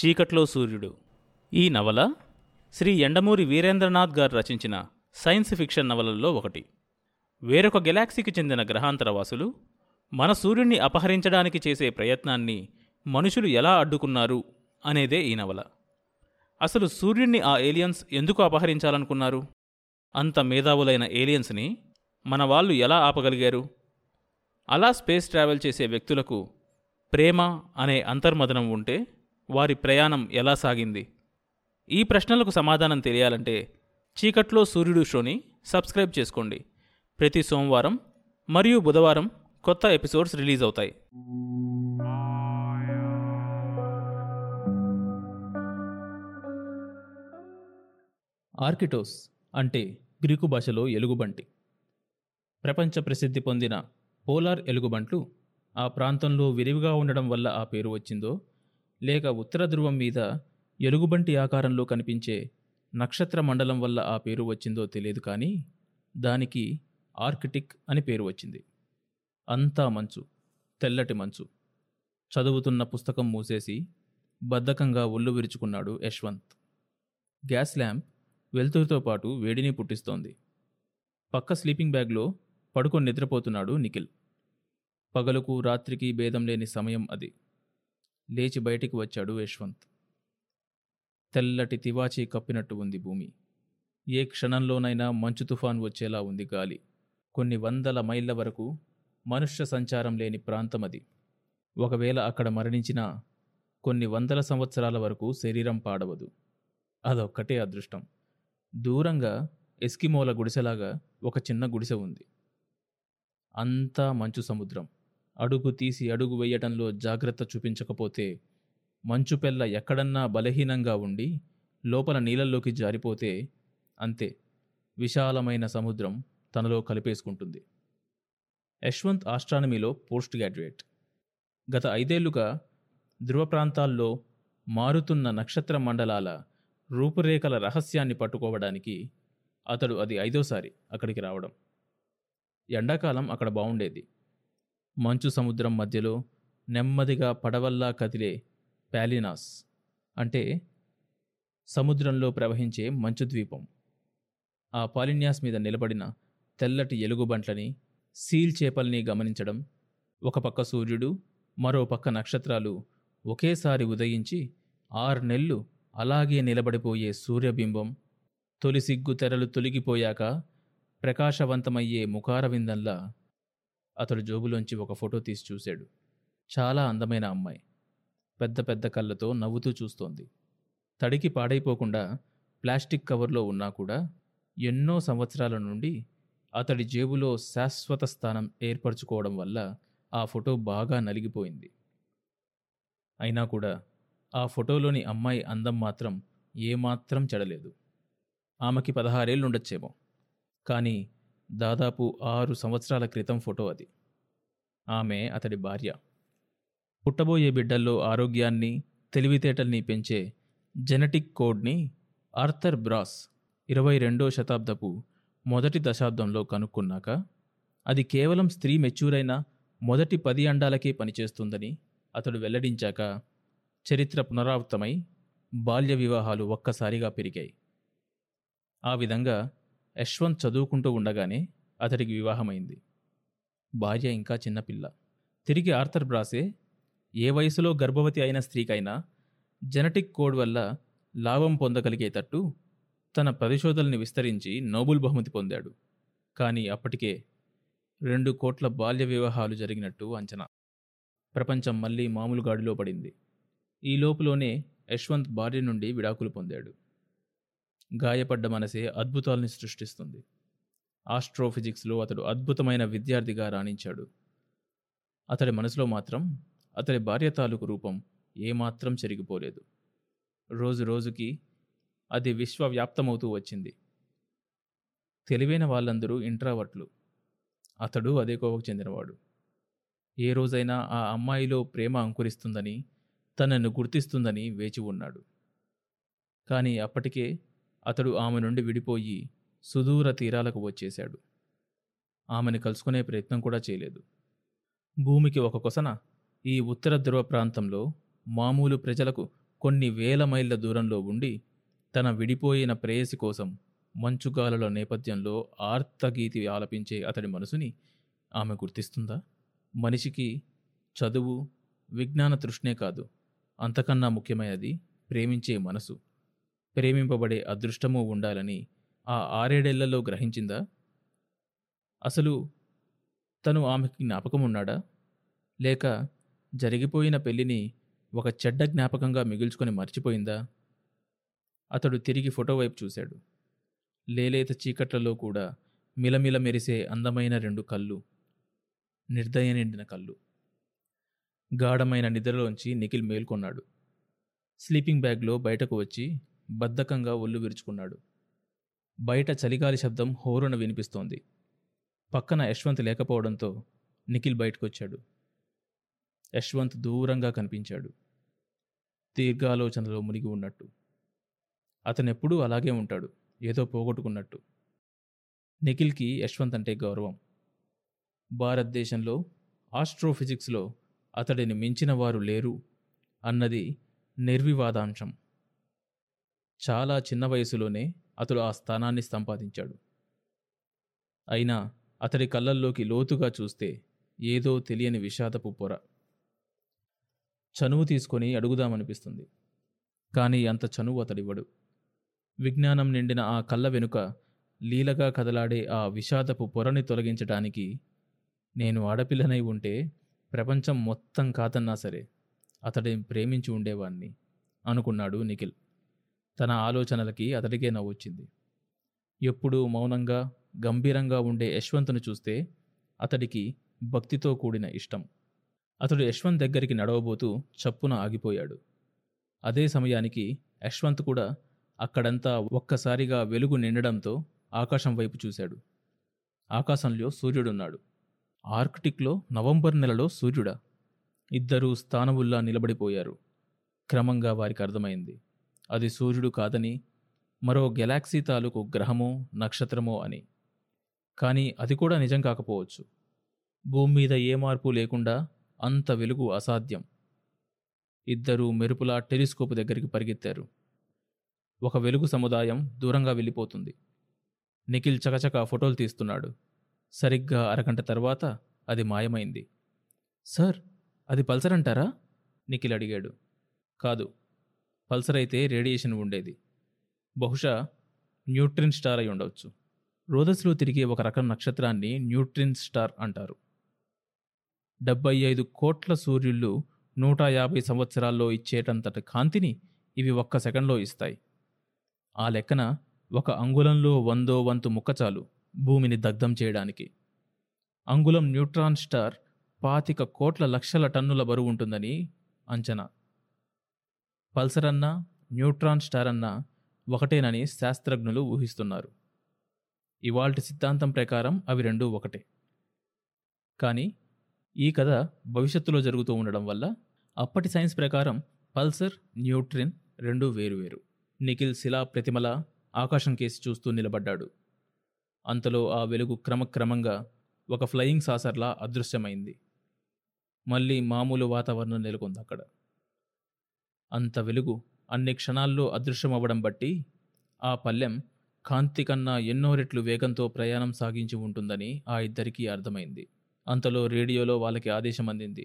చీకట్లో సూర్యుడు. ఈ నవల శ్రీ ఎండమూరి వీరేంద్రనాథ్ గారు రచించిన సైన్స్ ఫిక్షన్ నవలల్లో ఒకటి. వేరొక గెలాక్సీకి చెందిన గ్రహాంతరవాసులు మన సూర్యుడిని అపహరించడానికి చేసే ప్రయత్నాన్ని మనుషులు ఎలా అడ్డుకున్నారు అనేదే ఈ నవల. అసలు సూర్యుడిని ఆ ఏలియన్స్ ఎందుకు అపహరించాలనుకున్నారు? అంత మేధావులైన ఏలియన్స్ని మన వాళ్ళు ఎలా ఆపగలిగారు? అలా స్పేస్ ట్రావెల్ చేసే వ్యక్తులకు ప్రేమ అనే అంతర్మదనం ఉంటే వారి ప్రయాణం ఎలా సాగింది? ఈ ప్రశ్నలకు సమాధానం తెలియాలంటే చీకట్లో సూర్యుడు షోని సబ్స్క్రైబ్ చేసుకోండి. ప్రతి సోమవారం మరియు బుధవారం కొత్త ఎపిసోడ్స్ రిలీజ్ అవుతాయి. ఆర్కిటోస్ అంటే గ్రీకు భాషలో ఎలుగుబంటి. ప్రపంచ ప్రసిద్ధి పొందిన పోలార్ ఎలుగుబంట్లు ఆ ప్రాంతంలో విరివిగా ఉండడం వల్ల ఆ పేరు వచ్చిందో, లేక ఉత్తర ధ్రువం మీద ఎలుగుబంటి ఆకారంలో కనిపించే నక్షత్ర మండలం వల్ల ఆ పేరు వచ్చిందో తెలియదు, కానీ దానికి ఆర్కిటిక్ అని పేరు వచ్చింది. అంతా మంచు, తెల్లటి మంచు. చదువుతున్న పుస్తకం మూసేసి బద్ధకంగా ఒళ్ళు విరుచుకున్నాడు యశ్వంత్. గ్యాస్ ల్యాంప్ వెలుతురుతో పాటు వేడిని పుట్టిస్తోంది. పక్క స్లీపింగ్ బ్యాగ్లో పడుకొని నిద్రపోతున్నాడు నిఖిల్. పగలకు రాత్రికి భేదం లేని సమయం అది. లేచి బయటికి వచ్చాడు యశ్వంత్. తెల్లటి తివాచీ కప్పినట్టు ఉంది భూమి. ఏ క్షణంలోనైనా మంచు తుఫాన్ వచ్చేలా ఉంది గాలి. కొన్ని వందల మైళ్ళ వరకు మనుష్య సంచారం లేని ప్రాంతం అది. ఒకవేళ అక్కడ మరణించినా కొన్ని వందల సంవత్సరాల వరకు శరీరం పాడవదు. అదొక్కటే అదృష్టం. దూరంగా ఎస్కిమోల గుడిసెలాగా ఒక చిన్న గుడిసె ఉంది. అంతా మంచు సముద్రం. అడుగు తీసి అడుగు వేయటంలో జాగ్రత్త చూపించకపోతే మంచుపెల్ల ఎక్కడన్నా బలహీనంగా ఉండి లోపల నీళ్ళల్లోకి జారిపోతే అంతే, విశాలమైన సముద్రం తనలో కలిపేసుకుంటుంది. యశ్వంత్ ఆస్ట్రానమీలో పోస్ట్ గ్రాడ్యుయేట్. గత 5 ఏళ్లుగా ధ్రువ ప్రాంతాల్లో మారుతున్న నక్షత్ర మండలాల రూపురేఖల రహస్యాన్ని పట్టుకోవడానికి అతడు అది 5వ సారి అక్కడికి రావడం. ఎండాకాలం అక్కడ బాగుండేది. మంచు సముద్రం మధ్యలో నెమ్మదిగా పడవల్లా కదిలే ప్యాలినాస్, అంటే సముద్రంలో ప్రవహించే మంచు ద్వీపం. ఆ పాలిన్యాస్ మీద నిలబడిన తెల్లటి ఎలుగుబంట్లని, సీల్ చేపల్ని గమనించడం. ఒక పక్క సూర్యుడు, మరో పక్క నక్షత్రాలు ఒకేసారి ఉదయించి 6 నెలలు అలాగే నిలబడిపోయే సూర్యబింబం. తొలి సిగ్గు తెరలు తొలగిపోయాక ప్రకాశవంతమయ్యే ముఖారవిందంలా. అతడు జోబులోంచి ఒక ఫోటో తీసి చూశాడు. చాలా అందమైన అమ్మాయి. పెద్ద పెద్ద కళ్ళతో నవ్వుతూ చూస్తోంది. తడికి పాడైపోకుండా ప్లాస్టిక్ కవర్లో ఉన్నా కూడా ఎన్నో సంవత్సరాల నుండి అతడి జేబులో శాశ్వత స్థానం ఏర్పరచుకోవడం వల్ల ఆ ఫోటో బాగా నలిగిపోయింది. అయినా కూడా ఆ ఫోటోలోని అమ్మాయి అందం మాత్రం ఏమాత్రం చెడలేదు. ఆమెకి 16 ఏళ్ళు ఉండొచ్చేమో, కానీ దాదాపు 6 సంవత్సరాల క్రితం ఫోటో అది. ఆమె అతడి భార్య. పుట్టబోయే బిడ్డల్లో ఆరోగ్యాన్ని, తెలివితేటల్ని పెంచే జెనెటిక్ కోడ్ని ఆర్థర్ బ్రాస్ 22వ శతాబ్దపు మొదటి దశాబ్దంలో కనుక్కున్నాక అది కేవలం స్త్రీ మెచ్యూరైన మొదటి 10 అండాలకే పనిచేస్తుందని అతడు వెల్లడించాక చరిత్ర పునరావృతమై బాల్య వివాహాలు ఒక్కసారిగా పెరిగాయి. ఆ విధంగా యశ్వంత్ చదువుకుంటూ ఉండగానే అతడికి వివాహమైంది. భార్య ఇంకా చిన్నపిల్ల. తిరిగి ఆర్థర్ బ్రాసే ఏ వయసులో గర్భవతి అయిన స్త్రీకైనా జెనెటిక్ కోడ్ వల్ల లాభం పొందగలిగేటట్టు తన పరిశోధనని విస్తరించి నోబెల్ బహుమతి పొందాడు. కానీ అప్పటికే 2 కోట్ల బాల్య వివాహాలు జరిగినట్టు అంచనా. ప్రపంచం మళ్ళీ మామూలు గాడిలో పడింది. ఈ లోపులోనే యశ్వంత్ భార్య నుండి విడాకులు పొందాడు. గాయపడ్డ మనసే అద్భుతాలని సృష్టిస్తుంది. ఆస్ట్రోఫిజిక్స్లో అతడు అద్భుతమైన విద్యార్థిగా రాణించాడు. అతడి మనసులో మాత్రం అతడి భార్య తాలూకు రూపం ఏమాత్రం చెరిగిపోలేదు. రోజు రోజుకి అది విశ్వవ్యాప్తమవుతూ వచ్చింది. తెలివైన వాళ్ళందరూ ఇంట్రావర్ట్లు. అతడు అదే కోవకు చెందినవాడు. ఏ రోజైనా ఆ అమ్మాయిలో ప్రేమ అంకురిస్తుందని, తనను గుర్తిస్తుందని వేచి ఉన్నాడు. కానీ అప్పటికే అతడు ఆమె నుండి విడిపోయి సుదూర తీరాలకు వచ్చేశాడు. ఆమెను కలుసుకునే ప్రయత్నం కూడా చేయలేదు. భూమికి ఒక కొసన ఈ ఉత్తర ధ్రువ ప్రాంతంలో మామూలు ప్రజలకు కొన్ని వేల మైళ్ళ దూరంలో ఉండి తన విడిపోయిన ప్రేయసి కోసం మంచుగాలుల నేపథ్యంలో ఆర్తగీతి ఆలపించే అతడి మనసుని ఆమె గుర్తిస్తుందా? మనిషికి చదువు, విజ్ఞాన తృష్ణే కాదు, అంతకన్నా ముఖ్యమైనది ప్రేమించే మనసు, ప్రేమింపబడే అదృష్టమూ ఉండాలని ఆ 6 ఏడేళ్లలో గ్రహించిందా? అసలు తను ఆమెకి జ్ఞాపకమున్నాడా? లేక జరిగిపోయిన పెళ్లిని ఒక చెడ్డ జ్ఞాపకంగా మిగుల్చుకొని మర్చిపోయిందా? అతడు తిరిగి ఫోటో వైపు చూశాడు. లేలేత చీకట్లలో కూడా మిలమిల మెరిసే అందమైన 2 కళ్ళు, నిర్దయ నిండిన కళ్ళు. గాఢమైన నిద్రలోంచి నిఖిల్ మేల్కొన్నాడు. స్లీపింగ్ బ్యాగ్లో బయటకు వచ్చి బద్ధకంగా ఒళ్ళు విరుచుకున్నాడు. బయట చలిగాలి శబ్దం హోరున వినిపిస్తోంది. పక్కన యశ్వంత్ లేకపోవడంతో నిఖిల్ బయటకొచ్చాడు. యశ్వంత్ దూరంగా కనిపించాడు, దీర్ఘాలోచనలో మునిగి ఉన్నట్టు. అతనెప్పుడూ అలాగే ఉంటాడు, ఏదో పోగొట్టుకున్నట్టు. నిఖిల్కి యశ్వంత్ అంటే గౌరవం. భారతదేశంలో ఆస్ట్రోఫిజిక్స్లో అతడిని మించిన వారు లేరు అన్నది నిర్వివాదాంశం. చాలా చిన్న వయసులోనే అతడు ఆ స్థానాన్ని సంపాదించాడు. అయినా అతడి కళ్ళల్లోకి లోతుగా చూస్తే ఏదో తెలియని విషాదపు పొర. చనువు తీసుకొని అడుగుదామనిపిస్తుంది, కానీ అంత చనువు అతడివ్వడు. విజ్ఞానం నిండిన ఆ కళ్ళ వెనుక లీలగా కదలాడే ఆ విషాదపు పొరని తొలగించడానికి, నేను ఆడపిల్లనై ఉంటే ప్రపంచం మొత్తం కాదన్నా సరే అతడిని ప్రేమించి ఉండేవాణ్ణి అనుకున్నాడు నిఖిల్. తన ఆలోచనలకి అతడికే నవ్వొచ్చింది. ఎప్పుడూ మౌనంగా గంభీరంగా ఉండే యశ్వంత్ను చూస్తే అతడికి భక్తితో కూడిన ఇష్టం. అతడు యశ్వంత్ దగ్గరికి నడవబోతూ చప్పున ఆగిపోయాడు. అదే సమయానికి యశ్వంత్ కూడా అక్కడంతా ఒక్కసారిగా వెలుగు నిండడంతో ఆకాశం వైపు చూశాడు. ఆకాశంలో సూర్యుడున్నాడు. ఆర్కిటిక్లో నవంబర్ నెలలో సూర్యుడా? ఇద్దరూ స్థానవుల్లా నిలబడిపోయారు. క్రమంగా వారికి అర్థమైంది, అది సూర్యుడు కాదని, మరో గెలాక్సీ తాలూకు గ్రహమో నక్షత్రమో అని. కానీ అది కూడా నిజం కాకపోవచ్చు. భూమి మీద ఏ మార్పు లేకుండా అంత వెలుగు అసాధ్యం. ఇద్దరూ మెరుపులా టెలిస్కోపు దగ్గరికి పరిగెత్తారు. ఒక వెలుగు సముదాయం దూరంగా వెళ్ళిపోతుంది. నిఖిల్ చకచకా ఫోటోలు తీస్తున్నాడు. సరిగ్గా అరగంట తర్వాత అది మాయమైంది. సార్, అది పల్సర్ అంటారా? నిఖిల్ అడిగాడు. కాదు, పల్సర్ అయితే రేడియేషన్ ఉండేది. బహుశా న్యూట్రాన్ స్టార్ అయి ఉండవచ్చు. రోదస్లో తిరిగే ఒక రకం నక్షత్రాన్ని న్యూట్రాన్ స్టార్ అంటారు. 75 కోట్ల సూర్యుళ్ళు 150 సంవత్సరాల్లో ఇచ్చేటంతటి కాంతిని ఇవి ఒక్క సెకండ్లో ఇస్తాయి. ఆ లెక్కన ఒక అంగుళంలో 100వ వంతు ముక్కచాలు భూమిని దగ్ధం చేయడానికి. అంగుళం న్యూట్రాన్ స్టార్ 25 కోట్ల లక్షల టన్నుల బరువు ఉంటుందని అంచనా. పల్సర్ అన్నా న్యూట్రాన్ స్టార్ అన్నా ఒకటేనని శాస్త్రజ్ఞులు ఊహిస్తున్నారు. ఇవాల్టి సిద్ధాంతం ప్రకారం అవి రెండూ ఒకటే. కానీ ఈ కథ భవిష్యత్తులో జరుగుతూ ఉండడం వల్ల అప్పటి సైన్స్ ప్రకారం పల్సర్, న్యూట్రాన్ రెండూ వేరువేరు. నిఖిల్ శిలా ప్రతిమల ఆకాశం కేసి చూస్తూ నిలబడ్డాడు. అంతలో ఆ వెలుగు క్రమక్రమంగా ఒక ఫ్లయింగ్ సాసర్లా అదృశ్యమైంది. మళ్ళీ మామూలు వాతావరణం నెలకొంది అక్కడ. అంత వెలుగు అన్ని క్షణాల్లో అదృశ్యమవ్వడం బట్టి ఆ పల్లెం కాంతి కన్నా ఎన్నో రెట్లు వేగంతో ప్రయాణం సాగించి ఉంటుందని ఆ ఇద్దరికీ అర్థమైంది. అంతలో రేడియోలో వాళ్ళకి ఆదేశం అందింది.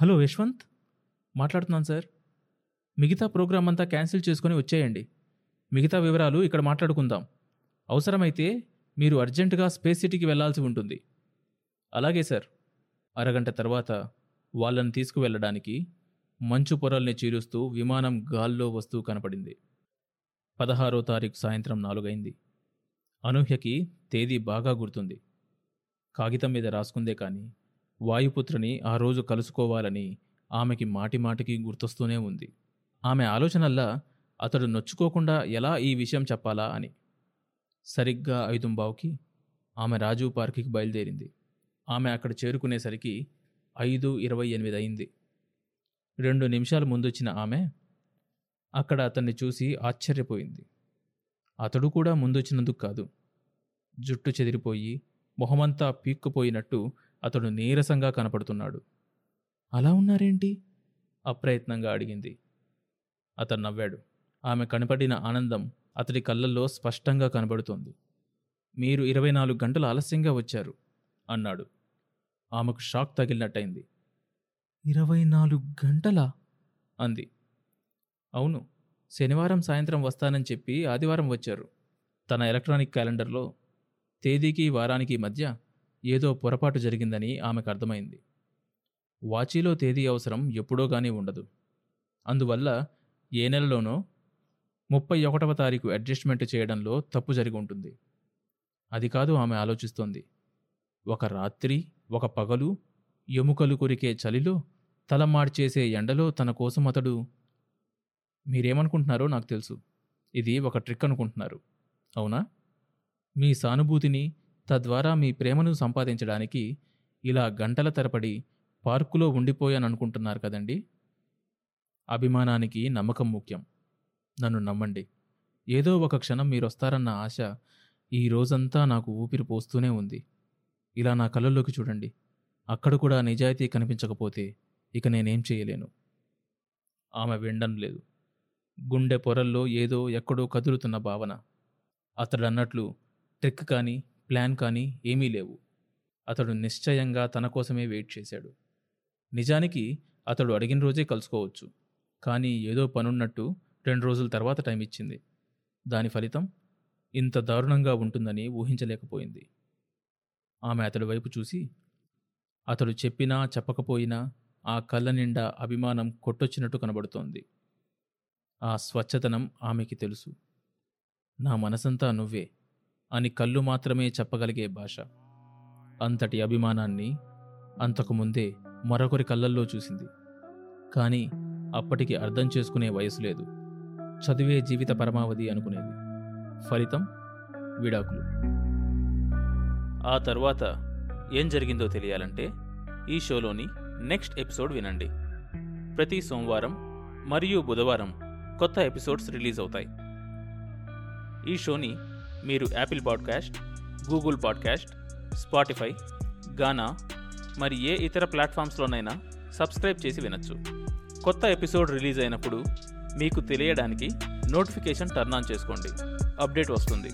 హలో యశ్వంత్, మాట్లాడుతున్నాను సార్. మిగతా ప్రోగ్రామ్ అంతా క్యాన్సిల్ చేసుకొని వచ్చేయండి. మిగతా వివరాలు ఇక్కడ మాట్లాడుకుందాం. అవసరమైతే మీరు అర్జెంటుగా స్పేస్ సిటీకి వెళ్లాల్సి ఉంటుంది. అలాగే సార్. అరగంట తర్వాత వాళ్ళని తీసుకువెళ్ళడానికి మంచు పొరల్ని చీరుస్తూ విమానం గాల్లో వస్తూ కనపడింది. 16వ తారీఖు సాయంత్రం 4 అయింది. అనూహ్యకి తేదీ బాగా గుర్తుంది. కాగితం మీద రాసుకుందే కానీ వాయుపుత్రని ఆ రోజు కలుసుకోవాలని ఆమెకి మాటిమాటికి గుర్తొస్తూనే ఉంది. ఆమె ఆలోచనల్లా అతడు నొచ్చుకోకుండా ఎలా ఈ విషయం చెప్పాలా అని. సరిగ్గా 5:15కి ఆమె రాజీవ్ పార్కుకి బయలుదేరింది. ఆమె అక్కడ చేరుకునేసరికి 5:28 అయింది. 2 నిమిషాల ముందొచ్చిన ఆమె అక్కడ అతన్ని చూసి ఆశ్చర్యపోయింది. అతడు కూడా ముందొచ్చినందుకు కాదు, జుట్టు చెదిరిపోయి మొహమంతా పీక్కుపోయినట్టు అతడు నీరసంగా కనపడుతున్నాడు. అలా ఉన్నారేంటి? అప్రయత్నంగా అడిగింది. అతను నవ్వాడు. ఆమె కనపడిన ఆనందం అతడి కళ్ళల్లో స్పష్టంగా కనబడుతోంది. మీరు 24 గంటలు ఆలస్యంగా వచ్చారు అన్నాడు. ఆమెకు షాక్ తగిలినట్టయింది. 24 గంటలా అంది. అవును, శనివారం సాయంత్రం వస్తానని చెప్పి ఆదివారం వచ్చారు. తన ఎలక్ట్రానిక్ క్యాలెండర్లో తేదీకి వారానికి మధ్య ఏదో పొరపాటు జరిగిందని ఆమెకు అర్థమైంది. వాచీలో తేదీ అవసరం ఎప్పుడోగానే ఉండదు. అందువల్ల ఏ నెలలోనో 31వ తారీఖు అడ్జస్ట్మెంట్ చేయడంలో తప్పు జరిగి ఉంటుంది. అది కాదు ఆమె ఆలోచిస్తోంది. ఒక రాత్రి, ఒక పగలు, ఎముకలు కొరికే చలిలో, తల మార్చేసే ఎండలో తన కోసం అతడు... మీరేమనుకుంటున్నారో నాకు తెలుసు, ఇది ఒక ట్రిక్ అనుకుంటున్నారు, అవునా? మీ సానుభూతిని, తద్వారా మీ ప్రేమను సంపాదించడానికి ఇలా గంటల తరబడి పార్కులో ఉండిపోయాననుకుంటున్నారు కదండి. అభిమానానికి నమ్మకం ముఖ్యం. నన్ను నమ్మండి, ఏదో ఒక క్షణం మీరొస్తారన్న ఆశ ఈ రోజంతా నాకు ఊపిరి పోస్తూనే ఉంది. ఇలా నా కళ్ళల్లోకి చూడండి. అక్కడ కూడా నిజాయితీ కనిపించకపోతే ఇక నేనేం చేయలేను. ఆమె వినడం లేదు. గుండె పొరల్లో ఏదో ఎక్కడో కదులుతున్న భావన. అతడన్నట్లు ట్రిక్ కానీ ప్లాన్ కానీ ఏమీ లేవు. అతడు నిశ్చయంగా తన కోసమే వెయిట్ చేశాడు. నిజానికి అతడు అడిగిన రోజే కలుసుకోవచ్చు, కానీ ఏదో పనున్నట్టు 2 రోజుల తర్వాత టైం ఇచ్చింది. దాని ఫలితం ఇంత దారుణంగా ఉంటుందని ఊహించలేకపోయింది. ఆమె అతడి వైపు చూసి, అతడు చెప్పినా చెప్పకపోయినా ఆ కళ్ళ నిండా అభిమానం కొట్టొచ్చినట్టు కనబడుతోంది. ఆ స్వచ్ఛతనం ఆమెకి తెలుసు. నా మనసంతా నువ్వే అని కళ్ళు మాత్రమే చెప్పగలిగే భాష. అంతటి అభిమానాన్ని అంతకుముందే మరొకరి కళ్ళల్లో చూసింది. కానీ అప్పటికి అర్థం చేసుకునే వయసు లేదు. చదువే జీవిత పరమావధి అనుకునేది. ఫలితం విడాకులు. ఆ తర్వాత ఏం జరిగిందో తెలియాలంటే ఈ షోలోని నెక్స్ట్ ఎపిసోడ్ వినండి. ప్రతి సోమవారం మరియు బుధవారం కొత్త ఎపిసోడ్స్ రిలీజ్ అవుతాయి. ఈ షోని మీరు Apple podcast, Google podcast, Spotify, Gaana మరి ఏ ఇతర ప్లాట్ఫామ్స్లోనైనా సబ్స్క్రైబ్ చేసి వినొచ్చు. కొత్త ఎపిసోడ్ రిలీజ్ అయినప్పుడు మీకు తెలియడానికి నోటిఫికేషన్ టర్న్ ఆన్ చేసుకోండి. అప్డేట్ వస్తుంది.